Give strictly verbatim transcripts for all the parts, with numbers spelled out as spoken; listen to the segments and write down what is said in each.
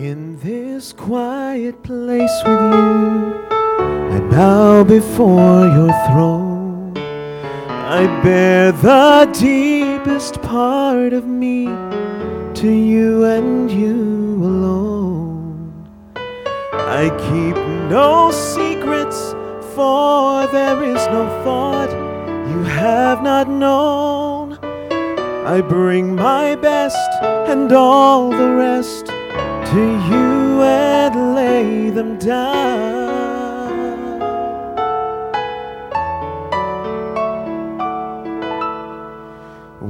In this quiet place with you, I bow before your throne. I bear the deepest part of me to you and you alone. I keep no secrets, for there is no thought you have not known. I bring my best and all the rest to you and lay them down.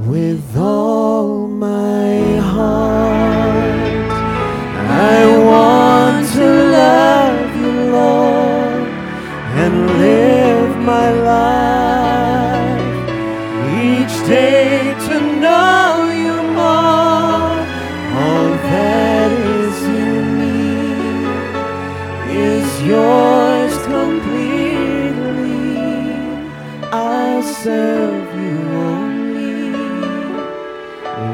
With all my heart, I want to love you, Lord, and live my life each day to know you more. All that is yours completely. I'll serve you only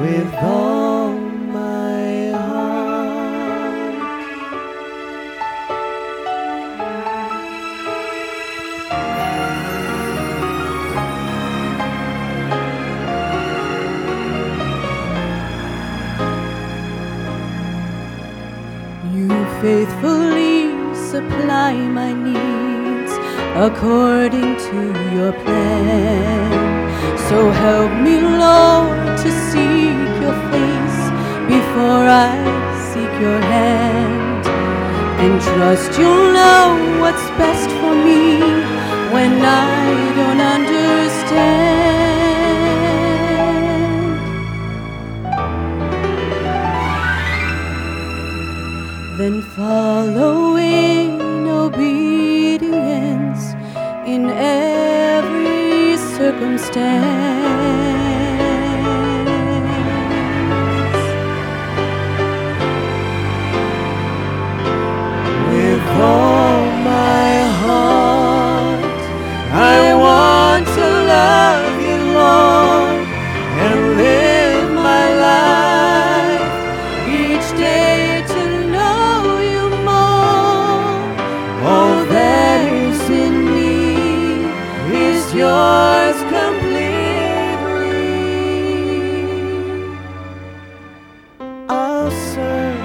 with all my heart. You faithfully supply my needs according to your plan. So help me, Lord, to seek your face before I seek your hand, and trust you'll know what's best for me when I don't understand. Then follow it in every circumstance. With all my heart, I want to love you, Lord, and live my life each day to know you more. All that is in me is yours completely. I'll serve you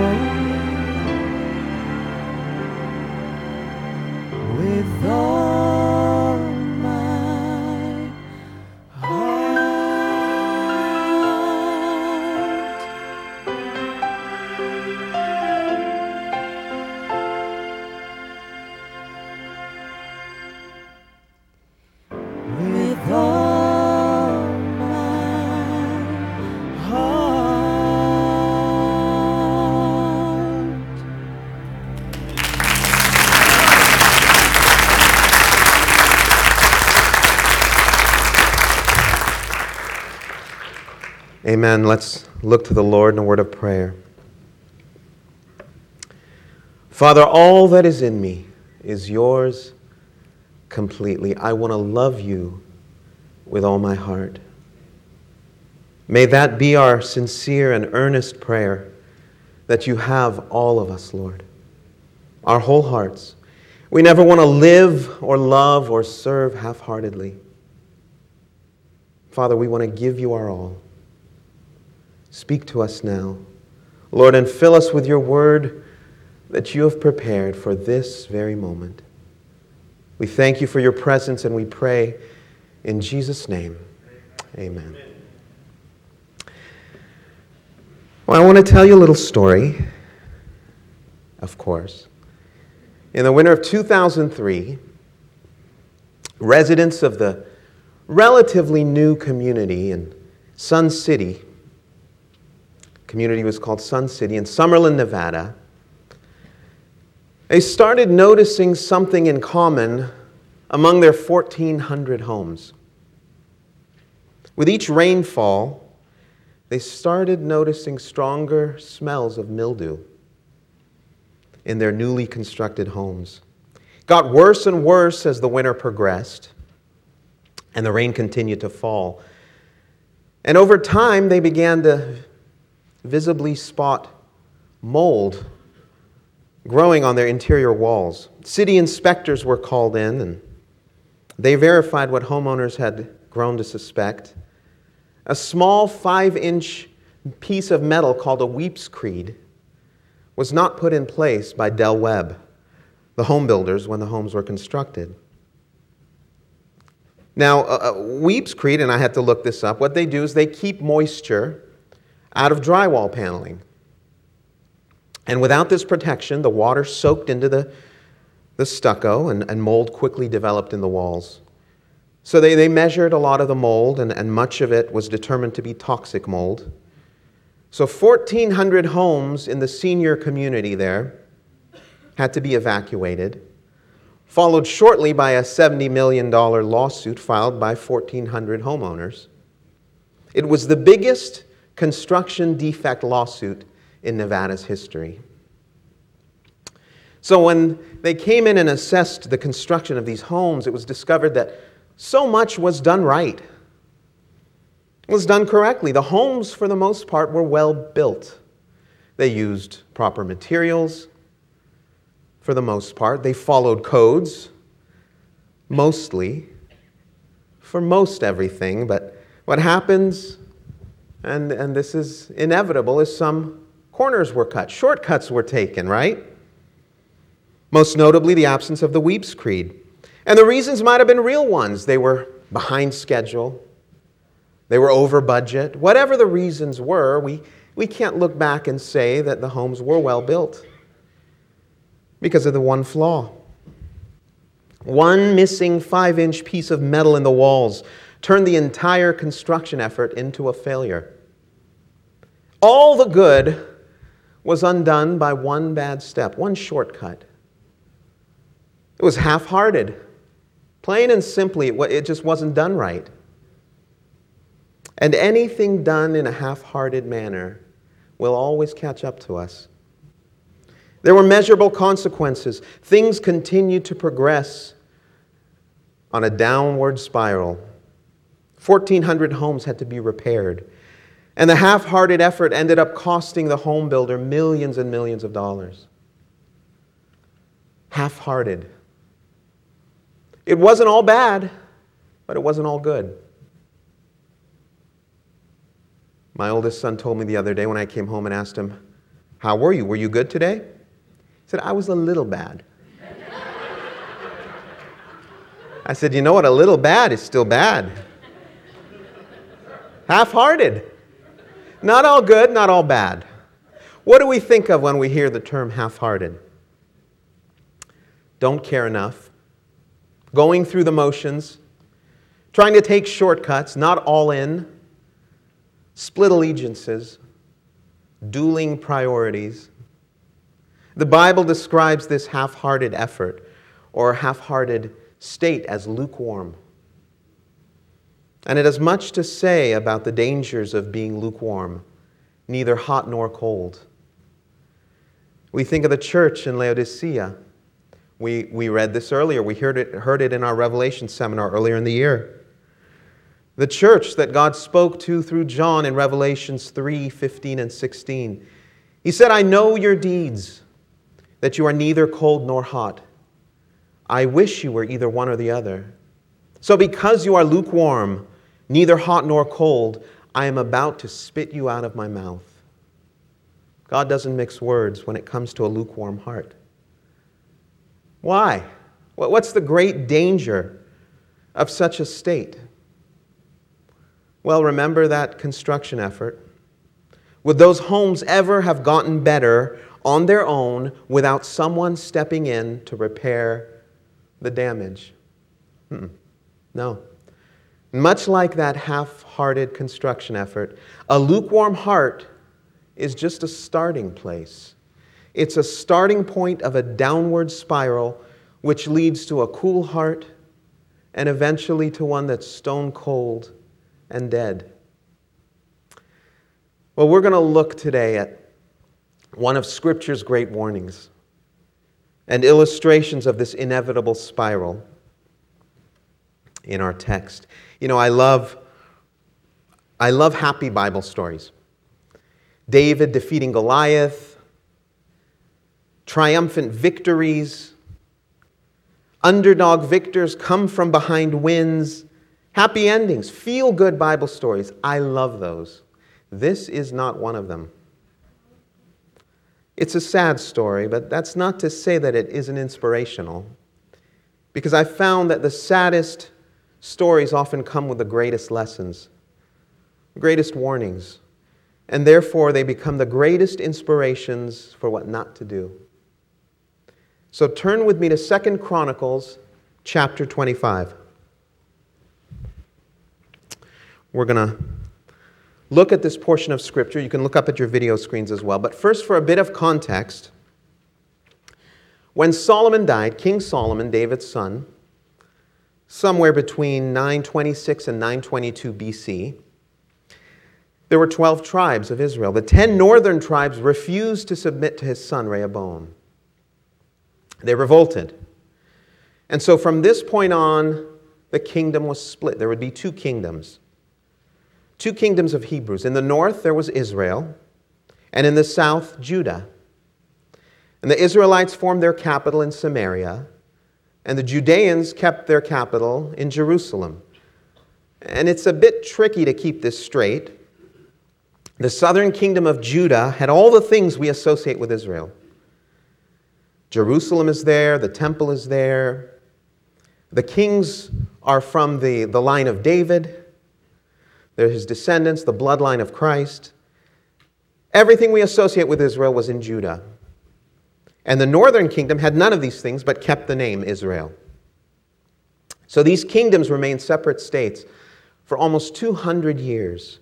only with all my heart. Amen. Let's look to the Lord in a word of prayer. Father, all that is in me is yours completely. I want to love you with all my heart. May that be our sincere and earnest prayer that you have all of us, Lord, our whole hearts. We never want to live or love or serve half-heartedly. Father, we want to give you our all. Speak to us now, Lord, and fill us with your word that you have prepared for this very moment. We thank you for your presence, and we pray in Jesus' name. Amen. Amen. Well, I want to tell you a little story, of course. In the winter of two thousand three, residents of the relatively new community in Sun City, community was called Sun City, in Summerlin, Nevada, they started noticing something in common among their fourteen hundred homes. With each rainfall, they started noticing stronger smells of mildew in their newly constructed homes. It got worse and worse as the winter progressed, and the rain continued to fall. And over time, they began to visibly spot mold growing on their interior walls. City inspectors were called in, and they verified what homeowners had grown to suspect. A small five-inch piece of metal called a weep's creed was not put in place by Del Webb, the home builders, when the homes were constructed. Now, uh, weep's creed, and I had to look this up, what they do is they keep moisture out of drywall paneling. And without this protection, the water soaked into the, the stucco and, and mold quickly developed in the walls. So they, they measured a lot of the mold, and, and much of it was determined to be toxic mold. So fourteen hundred homes in the senior community there had to be evacuated, followed shortly by a seventy million dollars lawsuit filed by fourteen hundred homeowners. It was the biggest construction defect lawsuit in Nevada's history. So when they came in and assessed the construction of these homes, it was discovered that so much was done right. It was done correctly. The homes, for the most part, were well built. They used proper materials, for the most part. They followed codes, mostly, for most everything. But what happens, and, and this is inevitable, is some corners were cut, shortcuts were taken, right? Most notably, the absence of the Weep's Creed. And the reasons might have been real ones. They were behind schedule. They were over budget. Whatever the reasons were, we, we can't look back and say that the homes were well built, because of the one flaw. One missing five-inch piece of metal in the walls turned the entire construction effort into a failure. All the good was undone by one bad step, one shortcut. It was half-hearted. Plain and simply, it just wasn't done right. And anything done in a half-hearted manner will always catch up to us. There were measurable consequences. Things continued to progress on a downward spiral. fourteen hundred homes had to be repaired. And the half-hearted effort ended up costing the home builder millions and millions of dollars. Half-hearted. It wasn't all bad, but it wasn't all good. My oldest son told me the other day when I came home and asked him, "How were you? Were you good today?" He said, "I was a little bad." I said, "You know what? A little bad is still bad." Half-hearted. Not all good, not all bad. What do we think of when we hear the term half-hearted? Don't care enough. Going through the motions. Trying to take shortcuts, not all in. Split allegiances. Dueling priorities. The Bible describes this half-hearted effort or half-hearted state as lukewarm. And it has much to say about the dangers of being lukewarm, neither hot nor cold. We think of the church in Laodicea. We, we read this earlier. We heard it, heard it in our Revelation seminar earlier in the year. The church that God spoke to through John in Revelations three, fifteen, and sixteen. He said, "I know your deeds, that you are neither cold nor hot. I wish you were either one or the other. So because you are lukewarm, neither hot nor cold, I am about to spit you out of my mouth." God doesn't mix words when it comes to a lukewarm heart. Why? What's the great danger of such a state? Well, remember that construction effort. Would those homes ever have gotten better on their own without someone stepping in to repair the damage? Mm-mm. No. Much like that half-hearted construction effort, a lukewarm heart is just a starting place. It's a starting point of a downward spiral which leads to a cool heart and eventually to one that's stone cold and dead. Well, we're going to look today at one of Scripture's great warnings and illustrations of this inevitable spiral in our text. You know, I love, I love happy Bible stories. David defeating Goliath, Triumphant victories. Underdog victors, come from behind wins. Happy endings, feel-good Bible stories. I love those. This is not one of them. It's a sad story, but that's not to say that it isn't inspirational. Because I found that the saddest stories often come with the greatest lessons, greatest warnings, and therefore they become the greatest inspirations for what not to do. So turn with me to Second Chronicles chapter twenty-five. We're going to look at this portion of Scripture. You can look up at your video screens as well. But first, for a bit of context, when Solomon died, King Solomon, David's son, somewhere between nine twenty-six and nine twenty-two B C, there were twelve tribes of Israel. The ten northern tribes refused to submit to his son, Rehoboam. They revolted. And so from this point on, the kingdom was split. There would be two kingdoms. Two kingdoms of Hebrews. In the north, there was Israel, and in the south, Judah. And the Israelites formed their capital in Samaria, and the Judeans kept their capital in Jerusalem. And it's a bit tricky to keep this straight. The southern kingdom of Judah had all the things we associate with Israel. Jerusalem is there, the temple is there. The kings are from the, the line of David. They're his descendants, the bloodline of Christ. Everything we associate with Israel was in Judah. And the northern kingdom had none of these things but kept the name Israel. So these kingdoms remained separate states for almost two hundred years.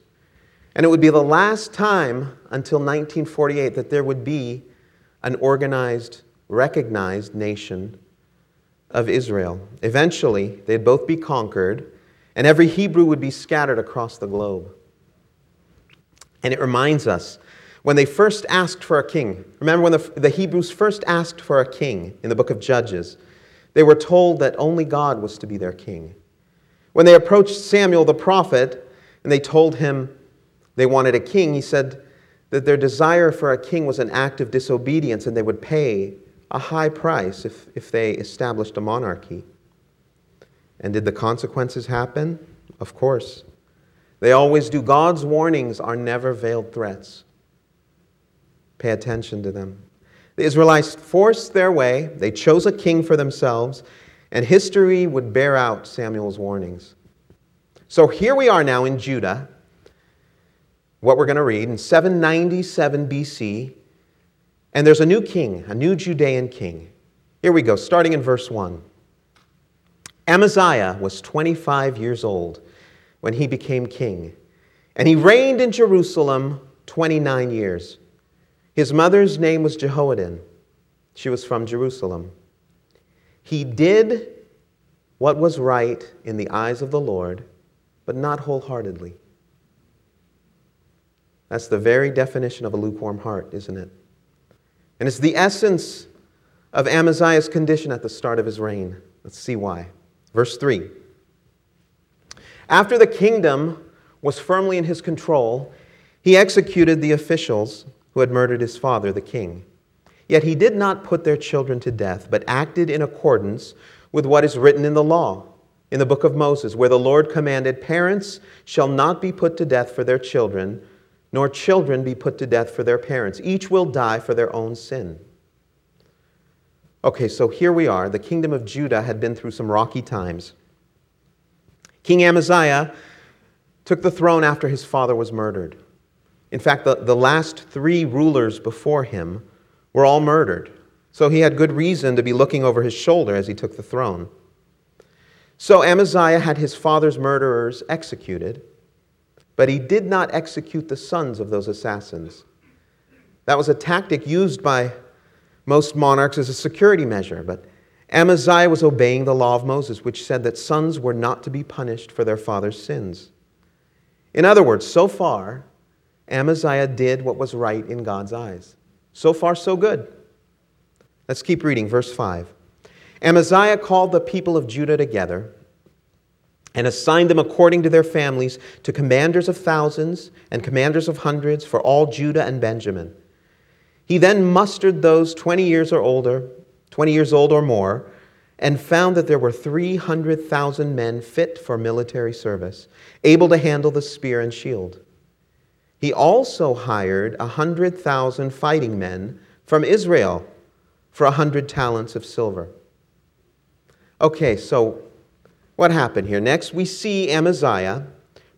And it would be the last time until nineteen forty-eight that there would be an organized, recognized nation of Israel. Eventually, they'd both be conquered, and every Hebrew would be scattered across the globe. And it reminds us, when they first asked for a king, remember when the, the Hebrews first asked for a king in the book of Judges, they were told that only God was to be their king. When they approached Samuel the prophet, and they told him they wanted a king, he said that their desire for a king was an act of disobedience, and they would pay a high price if, if they established a monarchy. And did the consequences happen? Of course. They always do. God's warnings are never veiled threats. Pay attention to them. The Israelites forced their way. They chose a king for themselves, and history would bear out Samuel's warnings. So here we are now in Judah, what we're going to read, in seven ninety-seven B C, and there's a new king, a new Judean king. Here we go, starting in verse one. Amaziah was twenty-five years old when he became king, and he reigned in Jerusalem twenty-nine years. His mother's name was Jehoadun. She was from Jerusalem. He did what was right in the eyes of the Lord, but not wholeheartedly. That's the very definition of a lukewarm heart, isn't it? And it's the essence of Amaziah's condition at the start of his reign. Let's see why. Verse three. After the kingdom was firmly in his control, he executed the officials who had murdered his father, the king. Yet he did not put their children to death, but acted in accordance with what is written in the law, in the book of Moses, where the Lord commanded, "Parents shall not be put to death for their children, nor children be put to death for their parents. Each will die for their own sin." Okay, so here we are. The kingdom of Judah had been through some rocky times. King Amaziah took the throne after his father was murdered. In fact, the, the last three rulers before him were all murdered. So he had good reason to be looking over his shoulder as he took the throne. So Amaziah had his father's murderers executed, but he did not execute the sons of those assassins. That was a tactic used by most monarchs as a security measure, but Amaziah was obeying the law of Moses, which said that sons were not to be punished for their father's sins. In other words, so far, Amaziah did what was right in God's eyes. So far, so good. Let's keep reading, verse five. Amaziah called the people of Judah together and assigned them according to their families to commanders of thousands and commanders of hundreds for all Judah and Benjamin. He then mustered those twenty years or older, twenty years old or more, and found that there were three hundred thousand men fit for military service, able to handle the spear and shield. He also hired one hundred thousand fighting men from Israel for one hundred talents of silver. Okay, so what happened here? Next, we see Amaziah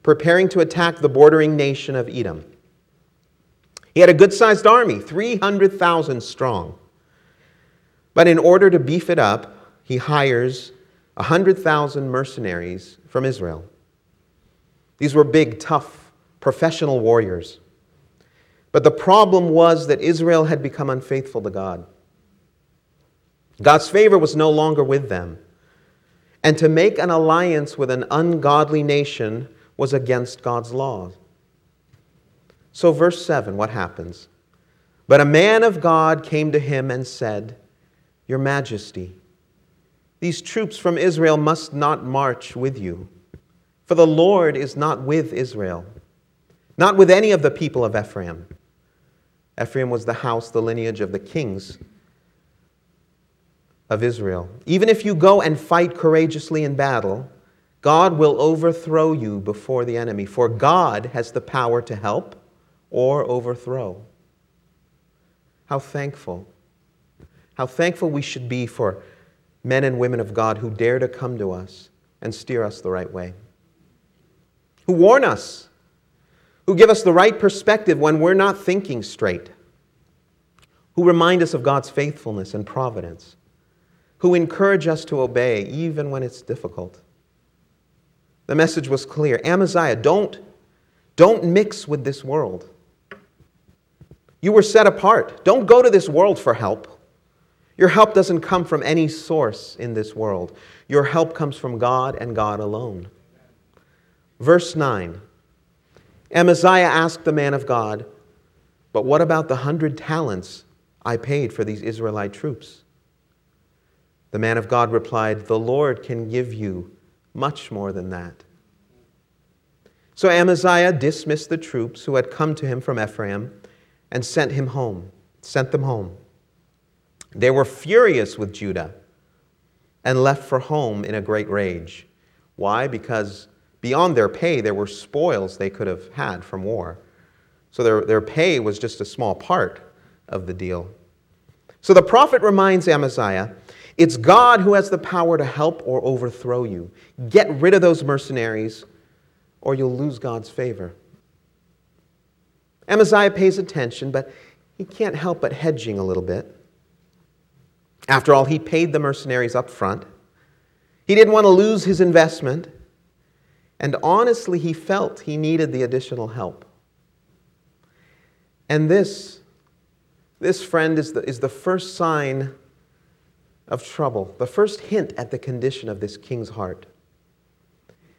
preparing to attack the bordering nation of Edom. He had a good-sized army, three hundred thousand strong. But in order to beef it up, he hires one hundred thousand mercenaries from Israel. These were big, tough, professional warriors. But the problem was that Israel had become unfaithful to God. God's favor was no longer with them. And to make an alliance with an ungodly nation was against God's law. So verse seven, what happens? But a man of God came to him and said, "Your Majesty, these troops from Israel must not march with you, for the Lord is not with Israel, not with any of the people of Ephraim." Ephraim was the house, the lineage of the kings of Israel. "Even if you go and fight courageously in battle, God will overthrow you before the enemy, for God has the power to help or overthrow." How thankful. How thankful we should be for men and women of God who dare to come to us and steer us the right way, who warn us, who give us the right perspective when we're not thinking straight, who remind us of God's faithfulness and providence, who encourage us to obey even when it's difficult. The message was clear. Amaziah, don't, don't mix with this world. You were set apart. Don't go to this world for help. Your help doesn't come from any source in this world. Your help comes from God and God alone. Verse nine, Amaziah asked the man of God, "But what about the hundred talents I paid for these Israelite troops?" The man of God replied, "The Lord can give you much more than that." So Amaziah dismissed the troops who had come to him from Ephraim and sent him home, sent them home. They were furious with Judah and left for home in a great rage. Why? Because beyond their pay, there were spoils they could have had from war. So their, their pay was just a small part of the deal. So the prophet reminds Amaziah, it's God who has the power to help or overthrow you. Get rid of those mercenaries or you'll lose God's favor. Amaziah pays attention, but he can't help but hedging a little bit. After all, he paid the mercenaries up front. He didn't want to lose his investment. And honestly, he felt he needed the additional help. And this, this friend, is the, is the first sign of trouble, the first hint at the condition of this king's heart.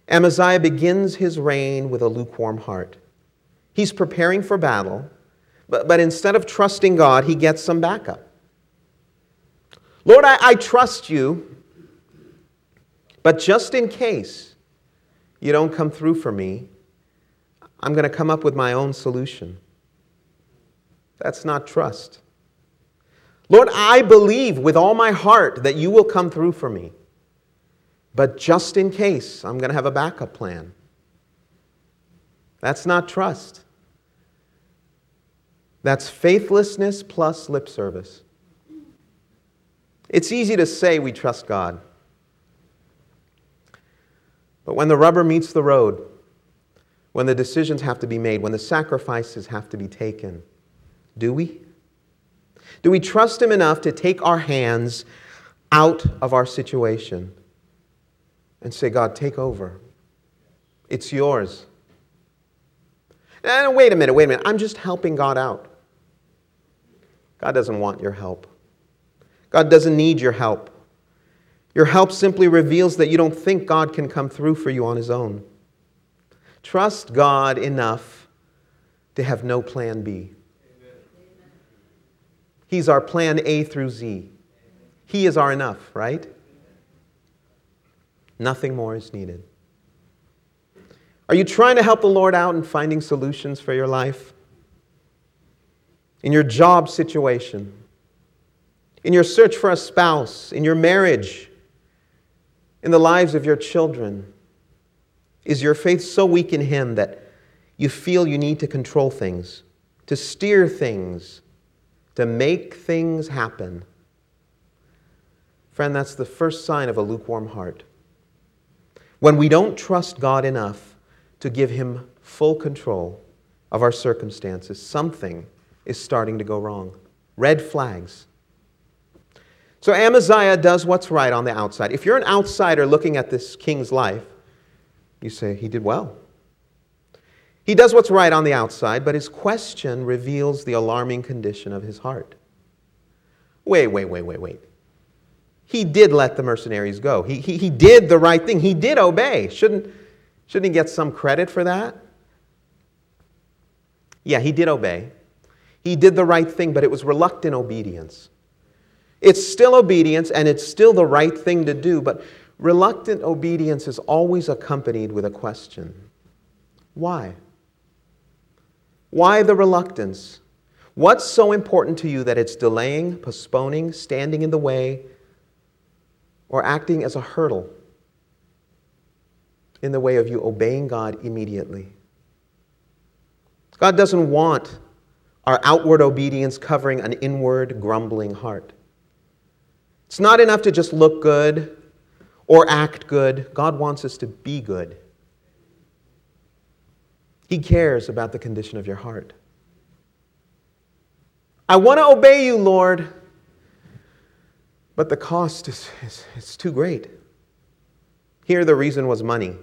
Amaziah begins his reign with a lukewarm heart. He's preparing for battle, but, but instead of trusting God, he gets some backup. "Lord, I, I trust you, but just in case you don't come through for me, I'm going to come up with my own solution." That's not trust. "Lord, I believe with all my heart that you will come through for me, but just in case, I'm going to have a backup plan." That's not trust. That's faithlessness plus lip service. It's easy to say we trust God. But when the rubber meets the road, when the decisions have to be made, when the sacrifices have to be taken, do we? Do we trust Him enough to take our hands out of our situation and say, "God, take over. It's yours"? And wait a minute, wait a minute. I'm just helping God out. God doesn't want your help. God doesn't need your help. Your help simply reveals that you don't think God can come through for you on His own. Trust God enough to have no plan B. Amen. He's our plan A through Z. He is our enough, right? Nothing more is needed. Are you trying to help the Lord out in finding solutions for your life? in your job situation, in your search for a spouse, in your marriage, in the lives of your children? Is your faith so weak in Him that you feel you need to control things, to steer things, to make things happen? Friend, that's the first sign of a lukewarm heart. When we don't trust God enough to give Him full control of our circumstances, something is starting to go wrong. Red flags. So Amaziah does what's right on the outside. If you're an outsider looking at this king's life, you say, he did well. He does what's right on the outside, but his question reveals the alarming condition of his heart. Wait, wait, wait, wait, wait. He did let the mercenaries go. He, he, he did the right thing. He did obey. Shouldn't, shouldn't he get some credit for that? Yeah, he did obey. He did the right thing, but it was reluctant obedience. It's still obedience, and it's still the right thing to do, but reluctant obedience is always accompanied with a question. Why? Why the reluctance? What's so important to you that it's delaying, postponing, standing in the way, or acting as a hurdle in the way of you obeying God immediately? God doesn't want our outward obedience covering an inward, grumbling heart. It's not enough to just look good or act good. God wants us to be good. He cares about the condition of your heart. I want to obey you, Lord, but the cost is, is it's too great. Here the reason was money.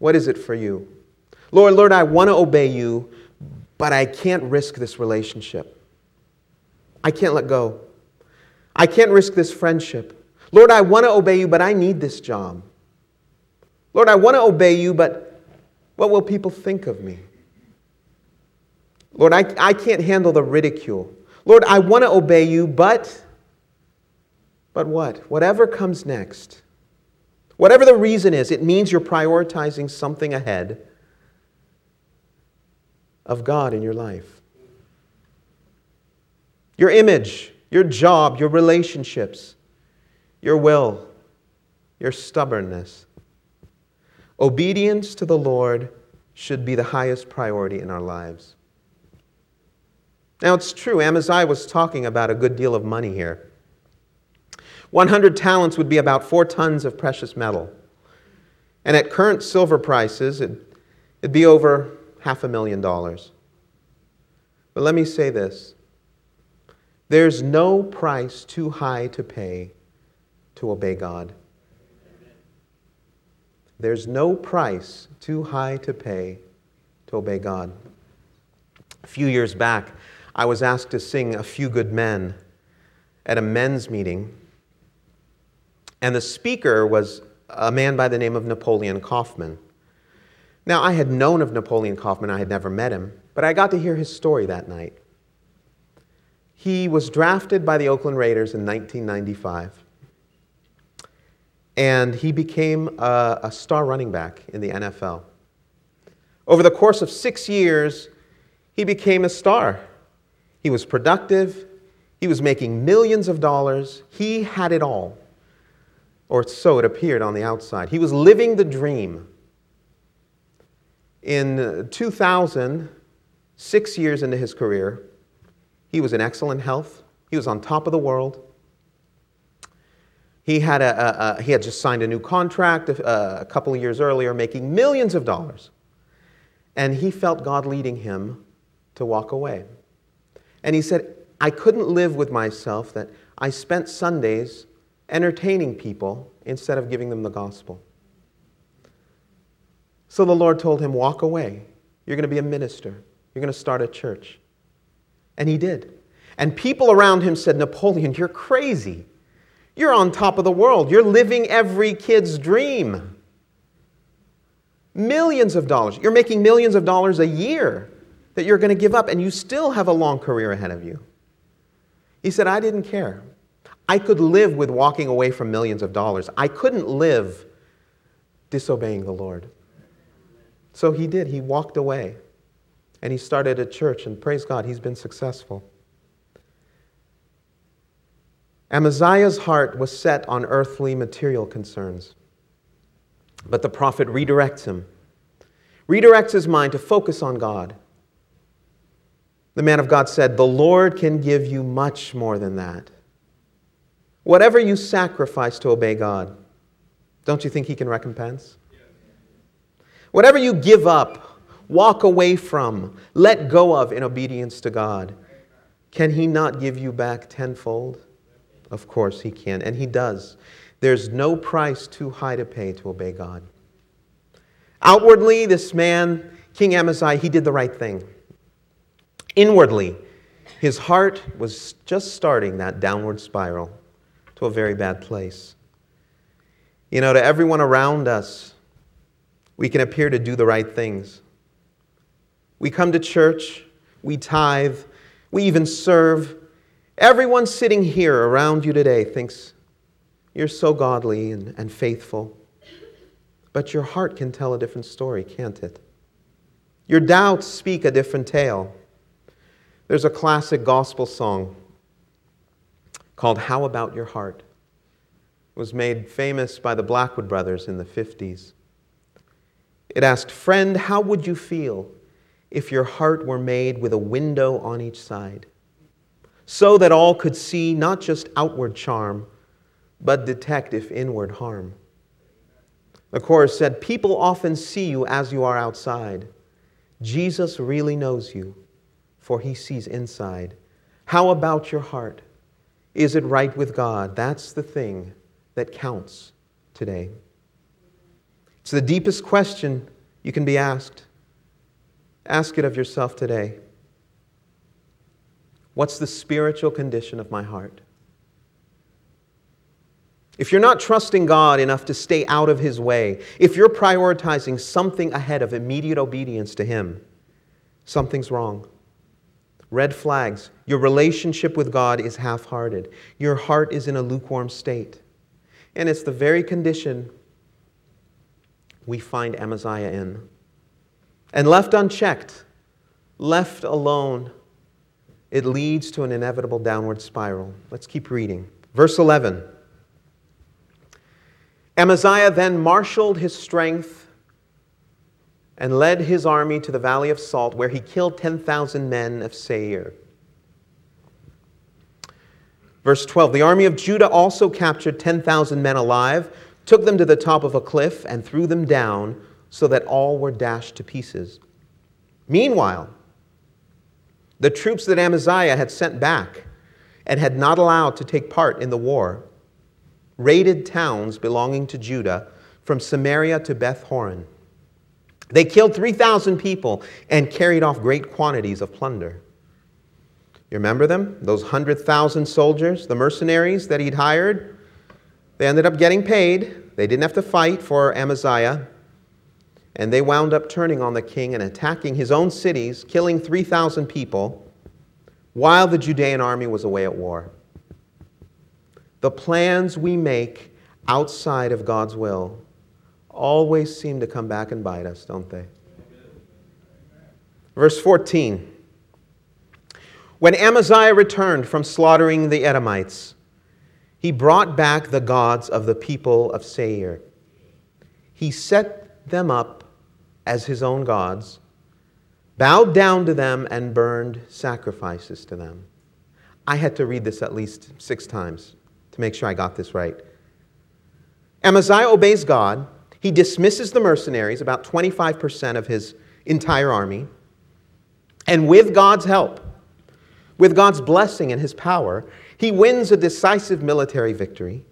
What is it for you? Lord, Lord, I want to obey you, but I can't risk this relationship. I can't let go. I can't risk this friendship. Lord, I want to obey you, but I need this job. Lord, I want to obey you, but what will people think of me? Lord, I, I can't handle the ridicule. Lord, I want to obey you, but... But what? Whatever comes next, whatever the reason is, it means you're prioritizing something ahead of God in your life. Your image, your job, your relationships, your will, your stubbornness. Obedience to the Lord should be the highest priority in our lives. Now, it's true, Amaziah was talking about a good deal of money here. one hundred talents would be about four tons of precious metal. And at current silver prices, it'd, it'd be over half a million dollars. But let me say this. There's no price too high to pay to obey God. There's no price too high to pay to obey God. A few years back, I was asked to sing A Few Good Men at a men's meeting, and the speaker was a man by the name of Napoleon Kaufman. Now, I had known of Napoleon Kaufman, I had never met him, but I got to hear his story that night. He was drafted by the Oakland Raiders in nineteen ninety-five. And he became a, a star running back in the N F L. Over the course of six years, he became a star. He was productive. He was making millions of dollars. He had it all. Or so it appeared on the outside. He was living the dream. In two thousand, six years into his career, he was in excellent health. He was on top of the world. He had, a, a, a, he had just signed a new contract a, a couple of years earlier, making millions of dollars. And he felt God leading him to walk away. And he said, I couldn't live with myself that I spent Sundays entertaining people instead of giving them the gospel. So the Lord told him, walk away. You're going to be a minister. You're going to start a church. And he did. And people around him said, Napoleon, you're crazy. You're on top of the world. You're living every kid's dream. Millions of dollars. You're making millions of dollars a year that you're going to give up, and you still have a long career ahead of you. He said, I didn't care. I could live with walking away from millions of dollars. I couldn't live disobeying the Lord. So he did. He walked away. and he started a church, and praise God, he's been successful. Amaziah's heart was set on earthly material concerns, but the prophet redirects him, redirects his mind to focus on God. The man of God said, "The Lord can give you much more than that. Whatever you sacrifice to obey God, don't you think He can recompense? Whatever you give up, walk away from, let go of in obedience to God, can He not give you back tenfold?" Of course He can, and He does. There's no price too high to pay to obey God. Outwardly, this man, King Amaziah, he did the right thing. Inwardly, his heart was just starting that downward spiral to a very bad place. You know, to everyone around us, we can appear to do the right things. We come to church, we tithe, we even serve. Everyone sitting here around you today thinks you're so godly and, and faithful. But your heart can tell a different story, can't it? Your doubts speak a different tale. There's a classic gospel song called "How About Your Heart." It was made famous by the Blackwood Brothers in the fifties. It asked, "Friend, how would you feel if your heart were made with a window on each side, so that all could see not just outward charm, but detect if inward harm?" The chorus said, "People often see you as you are outside. Jesus really knows you, for He sees inside. How about your heart? Is it right with God? That's the thing that counts today." It's the deepest question you can be asked. Ask it of yourself today. What's the spiritual condition of my heart? If you're not trusting God enough to stay out of His way, if you're prioritizing something ahead of immediate obedience to Him, something's wrong. Red flags. Your relationship with God is half-hearted. Your heart is in a lukewarm state. And it's the very condition we find Amaziah in. And left unchecked, left alone, it leads to an inevitable downward spiral. Let's keep reading. Verse eleven. Amaziah then marshaled his strength and led his army to the Valley of Salt, where he killed ten thousand men of Seir. Verse twelve, the army of Judah also captured ten thousand men alive, took them to the top of a cliff, and threw them down so that all were dashed to pieces. Meanwhile, the troops that Amaziah had sent back and had not allowed to take part in the war raided towns belonging to Judah from Samaria to Beth Horon. They killed three thousand people and carried off great quantities of plunder. You remember them? Those one hundred thousand soldiers, the mercenaries that he'd hired? They ended up getting paid. They didn't have to fight for Amaziah. And they wound up turning on the king and attacking his own cities, killing three thousand people while the Judean army was away at war. The plans we make outside of God's will always seem to come back and bite us, don't they? Verse fourteen. When Amaziah returned from slaughtering the Edomites, he brought back the gods of the people of Seir. He set them up as his own gods, bowed down to them, and burned sacrifices to them. I had to read this at least six times to make sure I got this right. Amaziah obeys God. He dismisses the mercenaries, about twenty-five percent of his entire army. And with God's help, with God's blessing and His power, he wins a decisive military victory.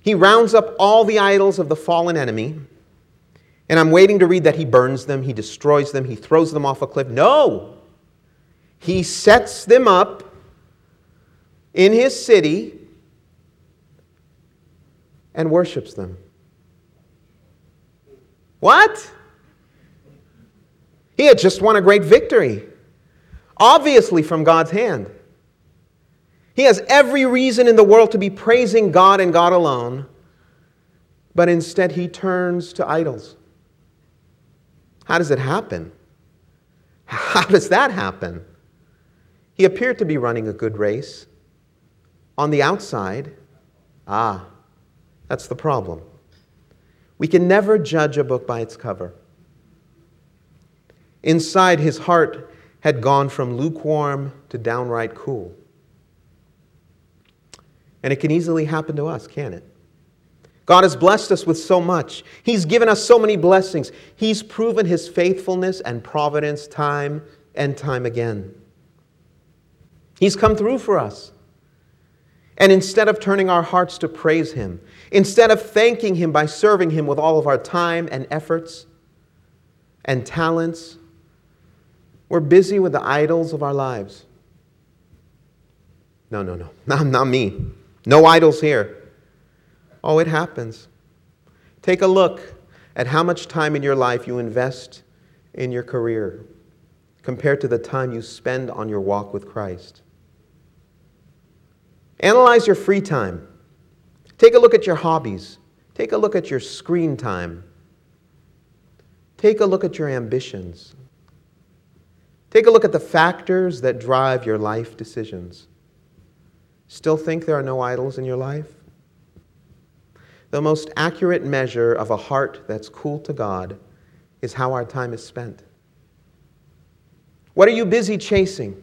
He rounds up all the idols of the fallen enemy. And I'm waiting to read that he burns them, he destroys them, he throws them off a cliff. No! He sets them up in his city and worships them. What? He had just won a great victory, obviously from God's hand. He has every reason in the world to be praising God and God alone, but instead he turns to idols. How does it happen? How does that happen? He appeared to be running a good race. On the outside, ah, that's the problem. We can never judge a book by its cover. Inside, his heart had gone from lukewarm to downright cool. And it can easily happen to us, can't it? God has blessed us with so much. He's given us so many blessings. He's proven His faithfulness and providence time and time again. He's come through for us. And instead of turning our hearts to praise Him, instead of thanking Him by serving Him with all of our time and efforts and talents, we're busy with the idols of our lives. No, no, no, not, not me. No idols here. Oh, it happens. Take a look at how much time in your life you invest in your career compared to the time you spend on your walk with Christ. Analyze your free time. Take a look at your hobbies. Take a look at your screen time. Take a look at your ambitions. Take a look at the factors that drive your life decisions. Still think there are no idols in your life? The most accurate measure of a heart that's cool to God is how our time is spent. What are you busy chasing?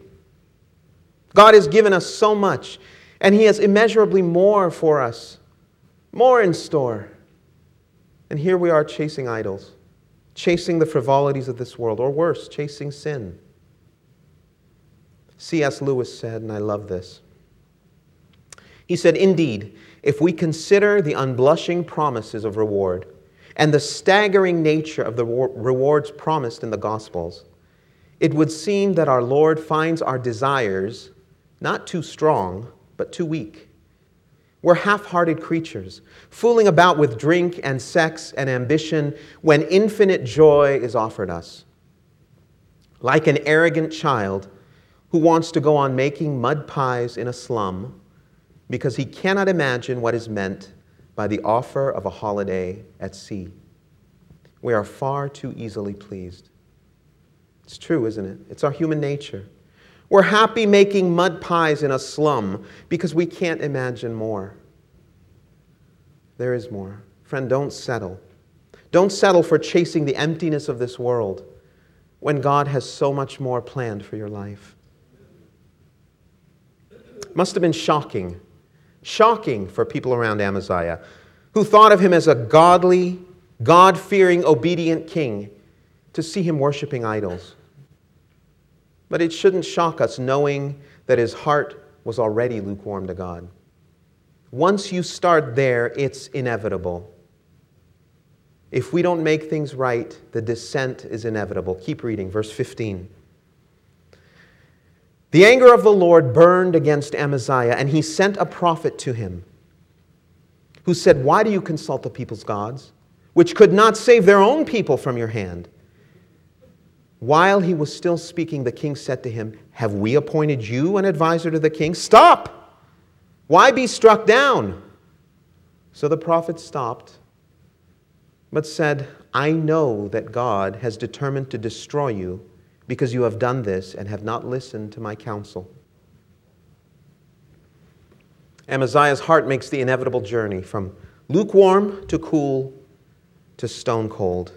God has given us so much, and He has immeasurably more for us, more in store. And here we are chasing idols, chasing the frivolities of this world, or worse, chasing sin. C S Lewis said, and I love this, he said, "Indeed, if we consider the unblushing promises of reward and the staggering nature of the rewards promised in the Gospels, it would seem that our Lord finds our desires not too strong, but too weak. We're half-hearted creatures, fooling about with drink and sex and ambition when infinite joy is offered us. Like an arrogant child who wants to go on making mud pies in a slum because he cannot imagine what is meant by the offer of a holiday at sea. We are far too easily pleased." It's true, isn't it? It's our human nature. We're happy making mud pies in a slum because we can't imagine more. There is more. Friend, don't settle. Don't settle for chasing the emptiness of this world when God has so much more planned for your life. Must have been shocking. Shocking for people around Amaziah, who thought of him as a godly, God-fearing, obedient king, to see him worshiping idols. But it shouldn't shock us knowing that his heart was already lukewarm to God. Once you start there, it's inevitable. If we don't make things right, the descent is inevitable. Keep reading, verse fifteen. "The anger of the Lord burned against Amaziah, and he sent a prophet to him, who said, 'Why do you consult the people's gods, which could not save their own people from your hand?' While he was still speaking, the king said to him, 'Have we appointed you an advisor to the king? Stop! Why be struck down?' So the prophet stopped, but said, 'I know that God has determined to destroy you, because you have done this and have not listened to my counsel.'" Amaziah's heart makes the inevitable journey from lukewarm to cool to stone cold.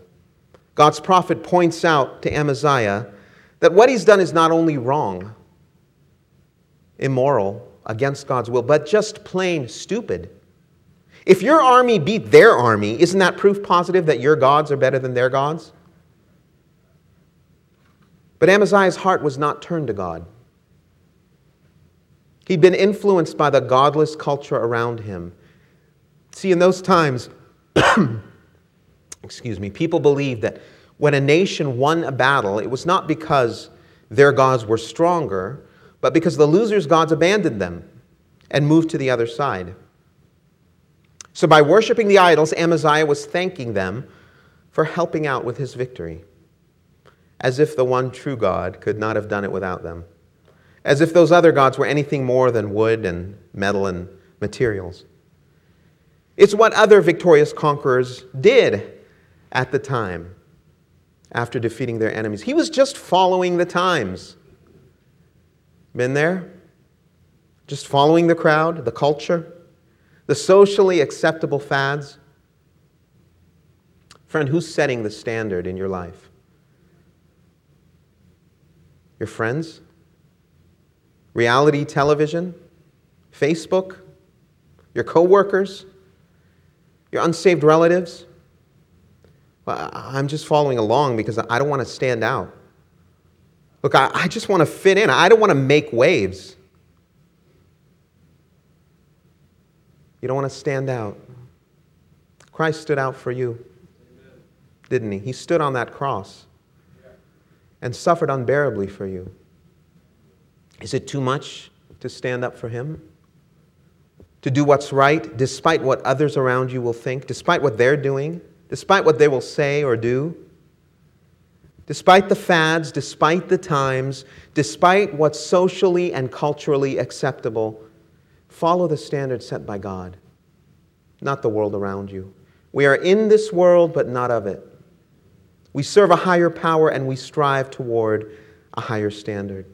God's prophet points out to Amaziah that what he's done is not only wrong, immoral, against God's will, but just plain stupid. If your army beat their army, isn't that proof positive that your gods are better than their gods? But Amaziah's heart was not turned to God. He'd been influenced by the godless culture around him. See, in those times, excuse me, people believed that when a nation won a battle, it was not because their gods were stronger, but because the losers' gods abandoned them and moved to the other side. So by worshiping the idols, Amaziah was thanking them for helping out with his victory, as if the one true God could not have done it without them, as if those other gods were anything more than wood and metal and materials. It's what other victorious conquerors did at the time. after defeating their enemies. He was just following the times. Been there? Just following the crowd, the culture, the socially acceptable fads. Friend, who's setting the standard in your life? Your friends? Reality television? Facebook? Your coworkers? Your unsaved relatives? Well, I'm just following along because I don't want to stand out. Look, I, I just want to fit in. I don't want to make waves. You don't want to stand out. Christ stood out for you, didn't he? He stood on that cross and suffered unbearably for you. Is it too much to stand up for him? To do what's right, despite what others around you will think, despite what they're doing, despite what they will say or do, despite the fads, despite the times, despite what's socially and culturally acceptable, follow the standard set by God, not the world around you. We are in this world, but not of it. We serve a higher power and we strive toward a higher standard.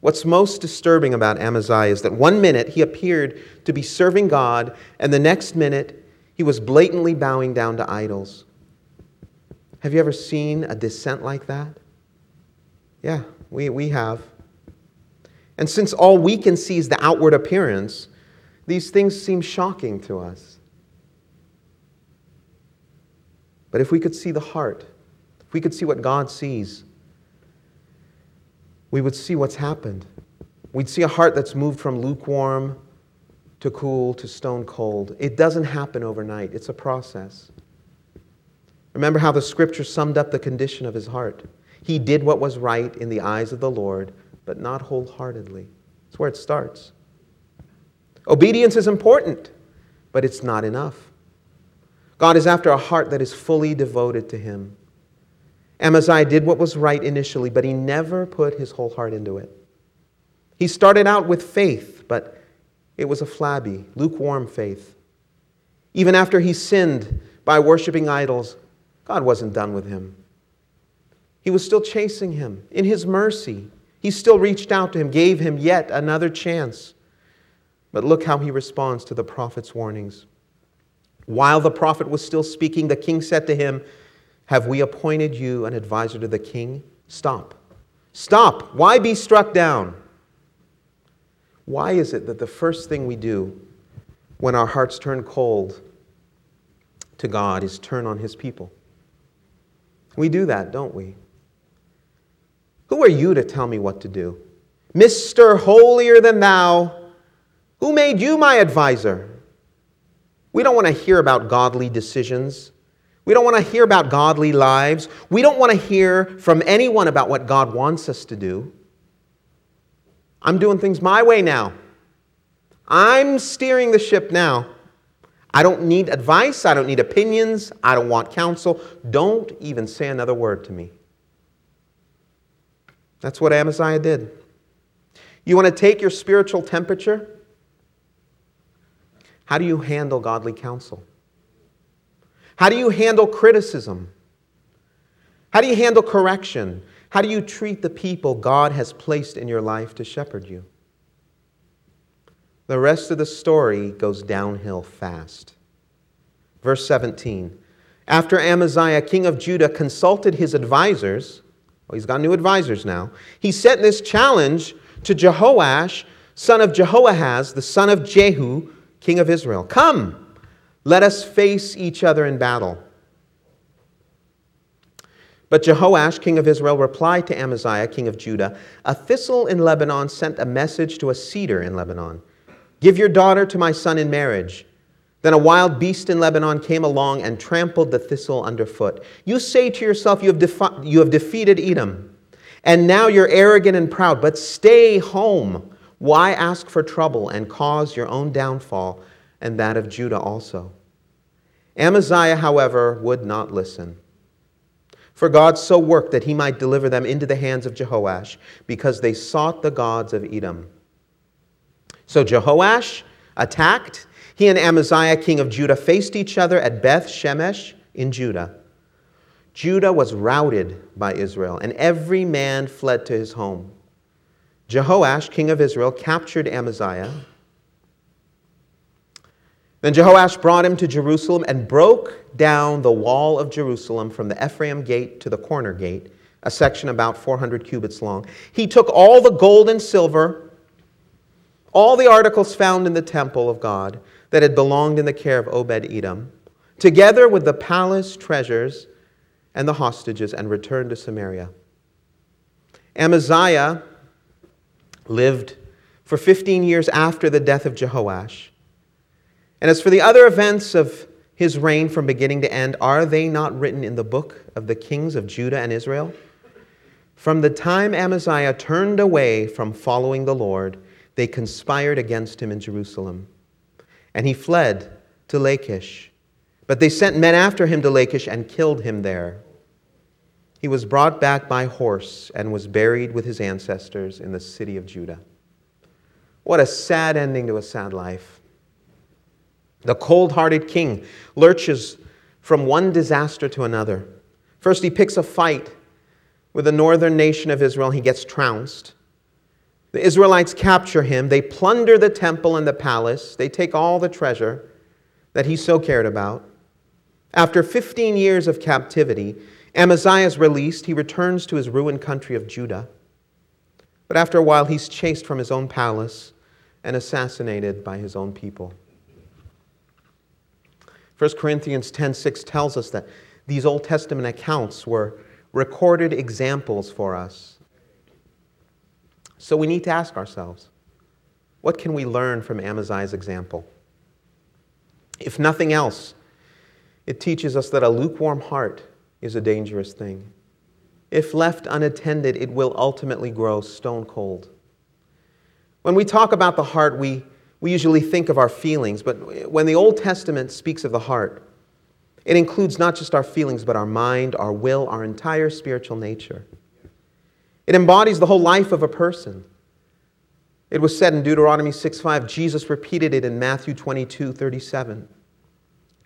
What's most disturbing about Amaziah is that one minute he appeared to be serving God, and the next minute he was blatantly bowing down to idols. Have you ever seen a descent like that? Yeah, we, we have. And since all we can see is the outward appearance, these things seem shocking to us. But if we could see the heart, if we could see what God sees, we would see what's happened. We'd see a heart that's moved from lukewarm to cool to stone cold. It doesn't happen overnight. It's a process. Remember how the scripture summed up the condition of his heart. He did what was right in the eyes of the Lord, but not wholeheartedly. That's where it starts. Obedience is important, but it's not enough. God is after a heart that is fully devoted to him. Amaziah did what was right initially, but he never put his whole heart into it. He started out with faith, but it was a flabby, lukewarm faith. Even after he sinned by worshiping idols, God wasn't done with him. He was still chasing him. In his mercy, he still reached out to him, gave him yet another chance. But look how he responds to the prophet's warnings. While the prophet was still speaking, the king said to him, "Have we appointed you an advisor to the king? Stop. Stop. Why be struck down?" Why is it that the first thing we do when our hearts turn cold to God is turn on his people? We do that, don't we? Who are you to tell me what to do? Mister Holier Than Thou, who made you my advisor? We don't want to hear about godly decisions. We don't want to hear about godly lives. We don't want to hear from anyone about what God wants us to do. I'm doing things my way now. I'm steering the ship now. I don't need advice. I don't need opinions. I don't want counsel. Don't even say another word to me. That's what Amaziah did. You want to take your spiritual temperature? How do you handle godly counsel? How do you handle criticism? How do you handle correction? How do you treat the people God has placed in your life to shepherd you? The rest of the story goes downhill fast. Verse seventeen. After Amaziah, king of Judah, consulted his advisors, well, he's got new advisors now, he sent this challenge to Jehoash, son of Jehoahaz, the son of Jehu, king of Israel. "Come! Let us face each other in battle." But Jehoash, king of Israel, replied to Amaziah, king of Judah, "A thistle in Lebanon sent a message to a cedar in Lebanon. 'Give your daughter to my son in marriage.' Then a wild beast in Lebanon came along and trampled the thistle underfoot. You say to yourself, you have, defi- you have defeated Edom, and now you're arrogant and proud, but stay home. Why ask for trouble and cause your own downfall and that of Judah also?" Amaziah, however, would not listen. "For God so worked that he might deliver them into the hands of Jehoash, because they sought the gods of Edom." So Jehoash attacked. He and Amaziah, king of Judah, faced each other at Beth Shemesh in Judah. Judah was routed by Israel, and every man fled to his home. Jehoash, king of Israel, captured Amaziah. Then Jehoash brought him to Jerusalem and broke down the wall of Jerusalem from the Ephraim gate to the corner gate, a section about four hundred cubits long. He took all the gold and silver, all the articles found in the temple of God that had belonged in the care of Obed-Edom, together with the palace treasures and the hostages, and returned to Samaria. Amaziah lived for fifteen years after the death of Jehoash. And as for the other events of his reign from beginning to end, are they not written in the book of the kings of Judah and Israel? From the time Amaziah turned away from following the Lord, they conspired against him in Jerusalem. And he fled to Lachish. But they sent men after him to Lachish and killed him there. He was brought back by horse and was buried with his ancestors in the city of Judah. What a sad ending to a sad life. The cold-hearted king lurches from one disaster to another. First, he picks a fight with the northern nation of Israel. He gets trounced. The Israelites capture him. They plunder the temple and the palace. They take all the treasure that he so cared about. After fifteen years of captivity, Amaziah is released. He returns to his ruined country of Judah. But after a while, he's chased from his own palace and assassinated by his own people. First Corinthians ten six tells us that these Old Testament accounts were recorded examples for us. So we need to ask ourselves, what can we learn from Amaziah's example? If nothing else, it teaches us that a lukewarm heart is a dangerous thing. If left unattended, it will ultimately grow stone cold. When we talk about the heart, we We usually think of our feelings, but when the Old Testament speaks of the heart, it includes not just our feelings, but our mind, our will, our entire spiritual nature. It embodies the whole life of a person. It was said in Deuteronomy six five, Jesus repeated it in Matthew twenty-two thirty-seven.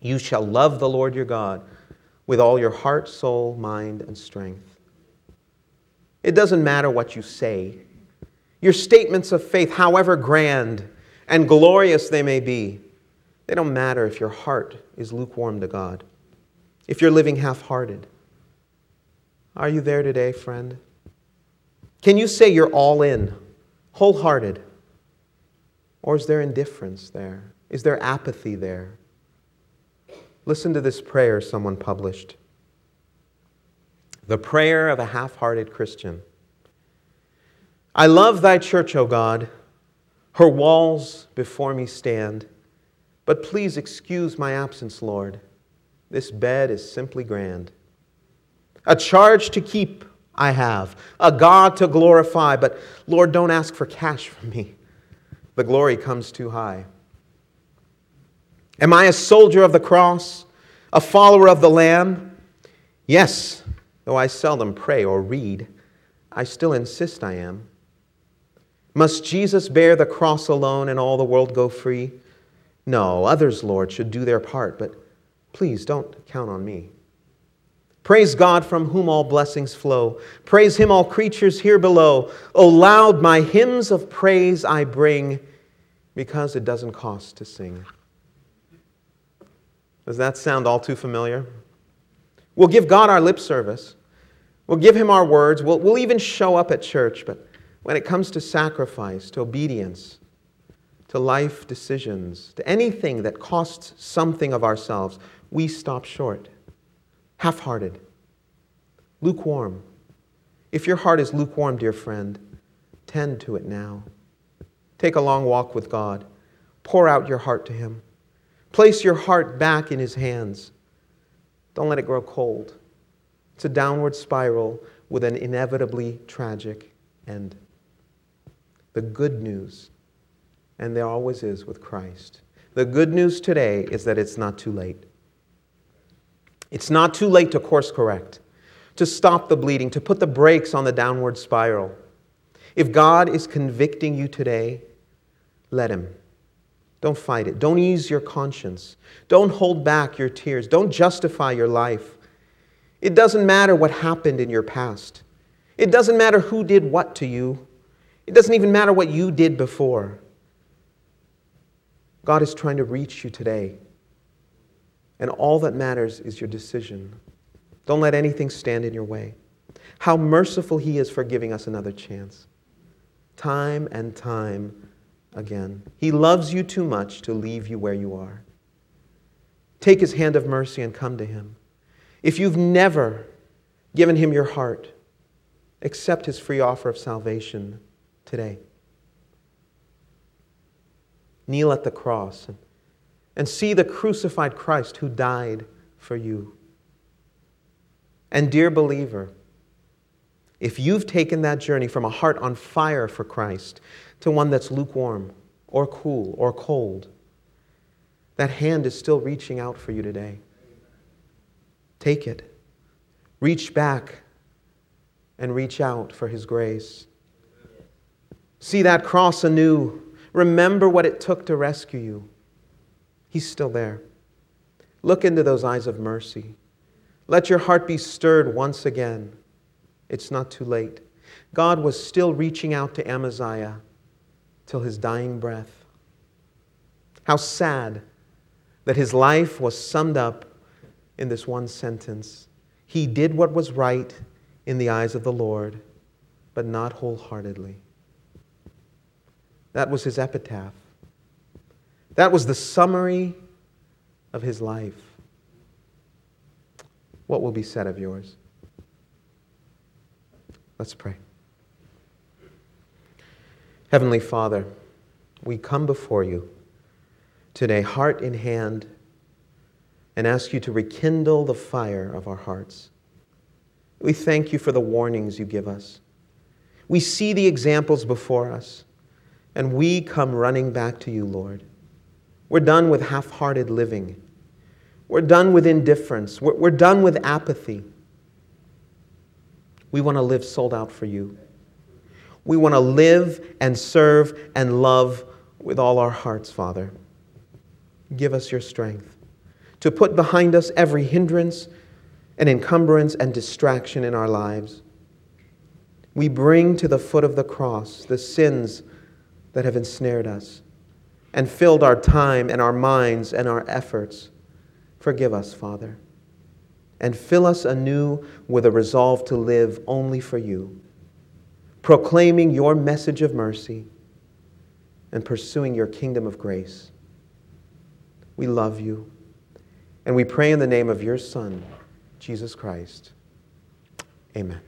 You shall love the Lord your God with all your heart, soul, mind, and strength. It doesn't matter what you say. Your statements of faith, however grand and glorious they may be, they don't matter if your heart is lukewarm to God, if you're living half-hearted. Are you there today, friend? Can you say you're all in, wholehearted? Or is there indifference there? Is there apathy there? Listen to this prayer someone published. The prayer of a half-hearted Christian. I love thy church, O God. Her walls before me stand, but please excuse my absence, Lord. This bed is simply grand. A charge to keep I have, a God to glorify, but Lord, don't ask for cash from me. The glory comes too high. Am I a soldier of the cross, a follower of the Lamb? Yes, though I seldom pray or read, I still insist I am. Must Jesus bear the cross alone and all the world go free? No, others, Lord, should do their part, but please don't count on me. Praise God from whom all blessings flow. Praise Him, all creatures here below. O loud, my hymns of praise I bring, because it doesn't cost to sing. Does that sound all too familiar? We'll give God our lip service. We'll give Him our words. We'll, we'll even show up at church, but when it comes to sacrifice, to obedience, to life decisions, to anything that costs something of ourselves, we stop short, half-hearted, lukewarm. If your heart is lukewarm, dear friend, tend to it now. Take a long walk with God. Pour out your heart to Him. Place your heart back in His hands. Don't let it grow cold. It's a downward spiral with an inevitably tragic end. The good news, and there always is with Christ, the good news today is that it's not too late. It's not too late to course correct, to stop the bleeding, to put the brakes on the downward spiral. If God is convicting you today, let Him. Don't fight it. Don't ease your conscience. Don't hold back your tears. Don't justify your life. It doesn't matter what happened in your past. It doesn't matter who did what to you. It doesn't even matter what you did before. God is trying to reach you today. And all that matters is your decision. Don't let anything stand in your way. How merciful He is for giving us another chance. Time and time again. He loves you too much to leave you where you are. Take His hand of mercy and come to Him. If you've never given Him your heart, accept His free offer of salvation today. Kneel at the cross and, and see the crucified Christ who died for you. And dear believer, if you've taken that journey from a heart on fire for Christ to one that's lukewarm or cool or cold, that hand is still reaching out for you today. Take it. Reach back and reach out for His grace. See that cross anew. Remember what it took to rescue you. He's still there. Look into those eyes of mercy. Let your heart be stirred once again. It's not too late. God was still reaching out to Amaziah till his dying breath. How sad that his life was summed up in this one sentence. He did what was right in the eyes of the Lord, but not wholeheartedly. That was his epitaph. That was the summary of his life. What will be said of yours? Let's pray. Heavenly Father, we come before you today, heart in hand, and ask you to rekindle the fire of our hearts. We thank you for the warnings you give us. We see the examples before us, and we come running back to you, Lord. We're done with half-hearted living. We're done with indifference. We're, we're done with apathy. We want to live sold out for you. We want to live and serve and love with all our hearts, Father. Give us your strength to put behind us every hindrance and encumbrance and distraction in our lives. We bring to the foot of the cross the sins that have ensnared us and filled our time and our minds and our efforts. Forgive us, Father. And fill us anew with a resolve to live only for you, proclaiming your message of mercy and pursuing your kingdom of grace. We love you, and we pray in the name of your Son, Jesus Christ. Amen.